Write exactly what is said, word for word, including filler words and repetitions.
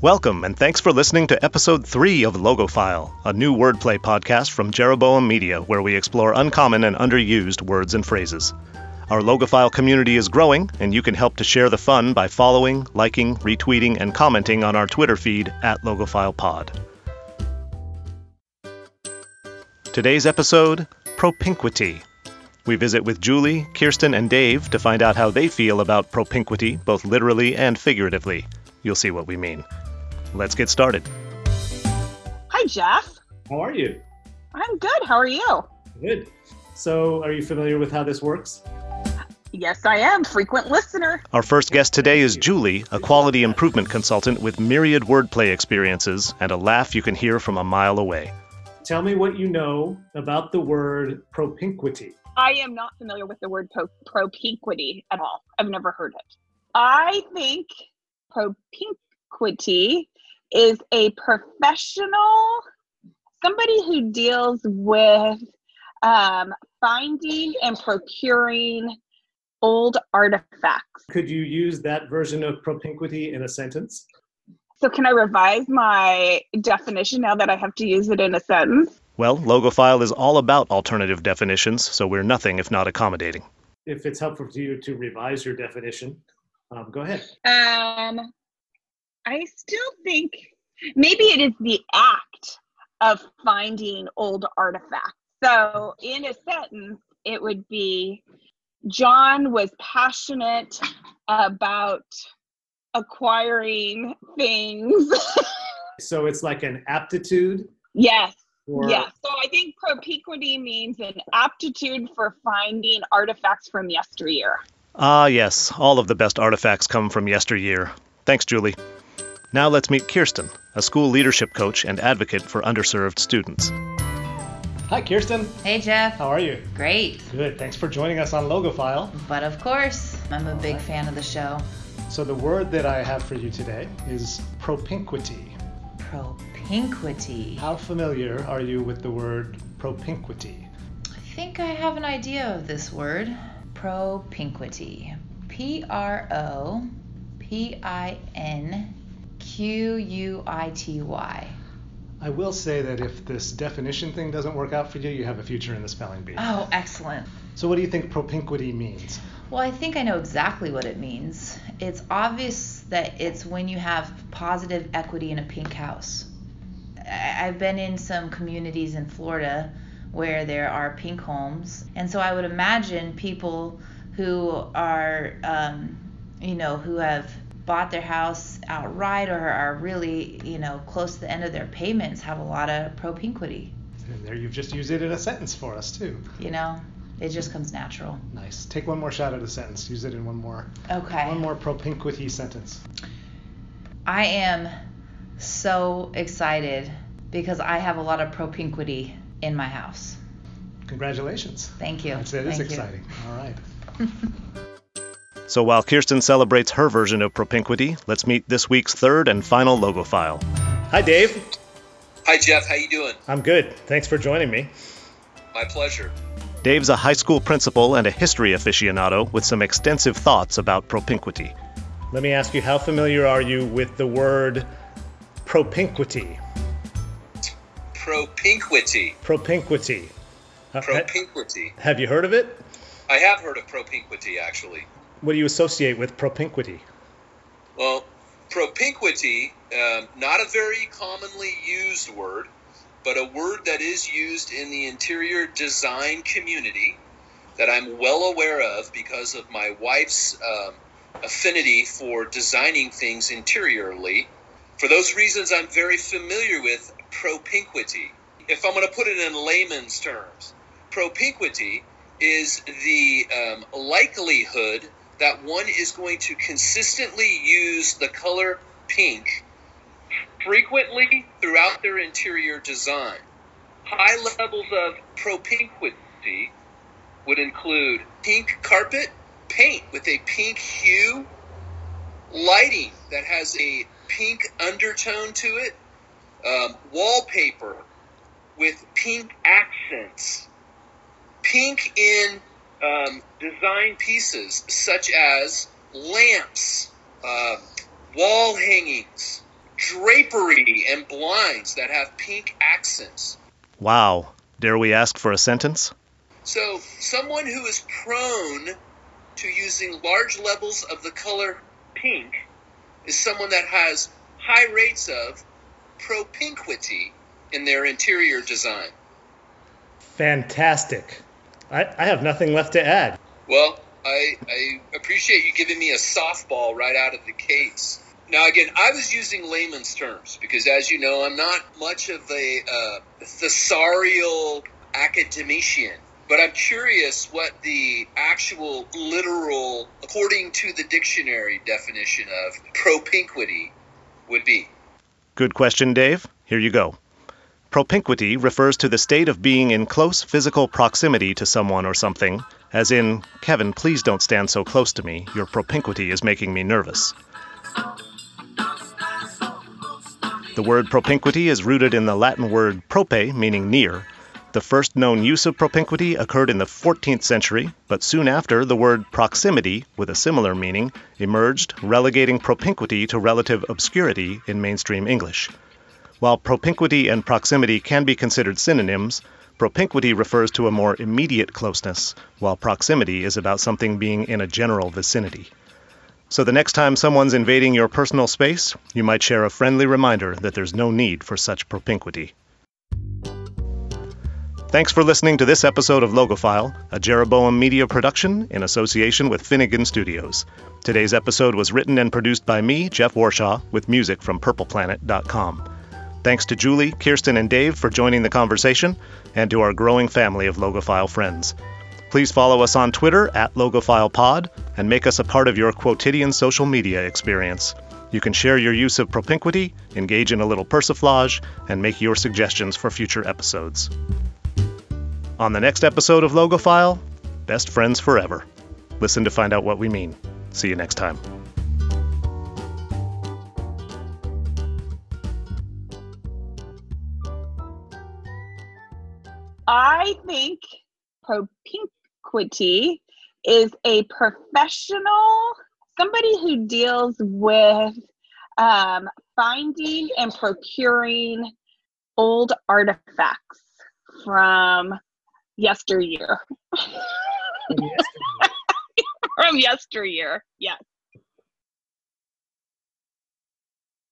Welcome, and thanks for listening to Episode three of Logophile, a new wordplay podcast from Jeroboam Media, where we explore uncommon and underused words and phrases. Our Logophile community is growing, and you can help to share the fun by following, liking, retweeting, and commenting on our Twitter feed at LogophilePod. Today's episode, propinquity. We visit with Julie, Kirsten, and Dave to find out how they feel about propinquity, both literally and figuratively. You'll see what we mean. Let's get started. Hi, Jeff. How are you? I'm good. How are you? Good. So are you familiar with how this works? Yes, I am. Frequent listener. Our first guest today is Julie, a quality improvement consultant with myriad wordplay experiences and a laugh you can hear from a mile away. Tell me what you know about the word propinquity. I am not familiar with the word pro- propinquity at all. I've never heard it. I think propinquity is a professional, somebody who deals with um, finding and procuring old artifacts. Could you use that version of propinquity in a sentence? So can I revise my definition now that I have to use it in a sentence? Well, Logophile is all about alternative definitions, so we're nothing if not accommodating. If it's helpful to you to revise your definition, Um, go ahead. Um, I still think maybe it is the act of finding old artifacts. So in a sentence, it would be, John was passionate about acquiring things. So it's like an aptitude? Yes. Or... yes. So I think propinquity means an aptitude for finding artifacts from yesteryear. Ah, yes. All of the best artifacts come from yesteryear. Thanks, Julie. Now let's meet Kirsten, a school leadership coach and advocate for underserved students. Hi, Kirsten. Hey, Jeff. How are you? Great. Good. Thanks for joining us on Logophile. But of course, I'm a big right. fan of the show. So the word that I have for you today is propinquity. Propinquity. How familiar are you with the word propinquity? I think I have an idea of this word. Propinquity. P R O P I N Q U I T Y. I will say that if this definition thing doesn't work out for you, you have a future in the spelling bee. Oh, excellent. So what do you think propinquity means? Well, I think I know exactly what it means. It's obvious that it's when you have positive equity in a pink house. I've been in some communities in Florida where there are pink homes. And so I would imagine people who are, um, you know, who have bought their house outright or are really, you know, close to the end of their payments have a lot of propinquity. And there you've just used it in a sentence for us, too. You know, it just comes natural. Nice. Take one more shot at a sentence. Use it in one more. Okay. One more propinquity sentence. I am so excited because I have a lot of propinquity in my house. Congratulations. Thank you. That's it. It's exciting. All right. So while Kirsten celebrates her version of propinquity, let's meet this week's third and final Logophile. Hi, Dave. Hi, Jeff. How you doing? I'm good. Thanks for joining me. My pleasure. Dave's a high school principal and a history aficionado with some extensive thoughts about propinquity. Let me ask you, how familiar are you with the word propinquity? Propinquity. Propinquity. Propinquity. Have you heard of it? I have heard of propinquity, actually. What do you associate with propinquity? Well, propinquity, um, not a very commonly used word, but a word that is used in the interior design community that I'm well aware of because of my wife's um, affinity for designing things interiorly. For those reasons, I'm very familiar with propinquity. If I'm going to put it in layman's terms, propinquity is the um, likelihood that one is going to consistently use the color pink frequently throughout their interior design. High levels of propinquity would include pink carpet, paint with a pink hue, lighting that has a pink undertone to it, Um, wallpaper with pink accents, pink in um, design pieces such as lamps, uh, wall hangings, drapery and blinds that have pink accents. Wow. Dare we ask for a sentence? So, someone who is prone to using large levels of the color pink is someone that has high rates of propinquity in their interior design. Fantastic. I, I have nothing left to add. Well, I, I appreciate you giving me a softball right out of the gates. Now, again, I was using layman's terms because, as you know, I'm not much of a uh, thesaurial academician. But I'm curious what the actual literal, according to the dictionary definition of propinquity would be. Good question, Dave. Here you go. Propinquity refers to the state of being in close physical proximity to someone or something, as in, Kevin, please don't stand so close to me. Your propinquity is making me nervous. The word propinquity is rooted in the Latin word prope, meaning near. The first known use of propinquity occurred in the fourteenth century, but soon after, the word proximity, with a similar meaning, emerged, relegating propinquity to relative obscurity in mainstream English. While propinquity and proximity can be considered synonyms, propinquity refers to a more immediate closeness, while proximity is about something being in a general vicinity. So the next time someone's invading your personal space, you might share a friendly reminder that there's no need for such propinquity. Thanks for listening to this episode of Logophile, a Jeroboam Media production in association with Finnegan Studios. Today's episode was written and produced by me, Jeff Warshaw, with music from Purple Planet dot com. Thanks to Julie, Kirsten, and Dave for joining the conversation, and to our growing family of Logophile friends. Please follow us on Twitter at LogophilePod and make us a part of your quotidian social media experience. You can share your use of propinquity, engage in a little persiflage, and make your suggestions for future episodes. On the next episode of Logophile, best friends forever. Listen to find out what we mean. See you next time. I think propinquity is a professional, somebody who deals with um, finding and procuring old artifacts from yesteryear. From yesteryear, yes.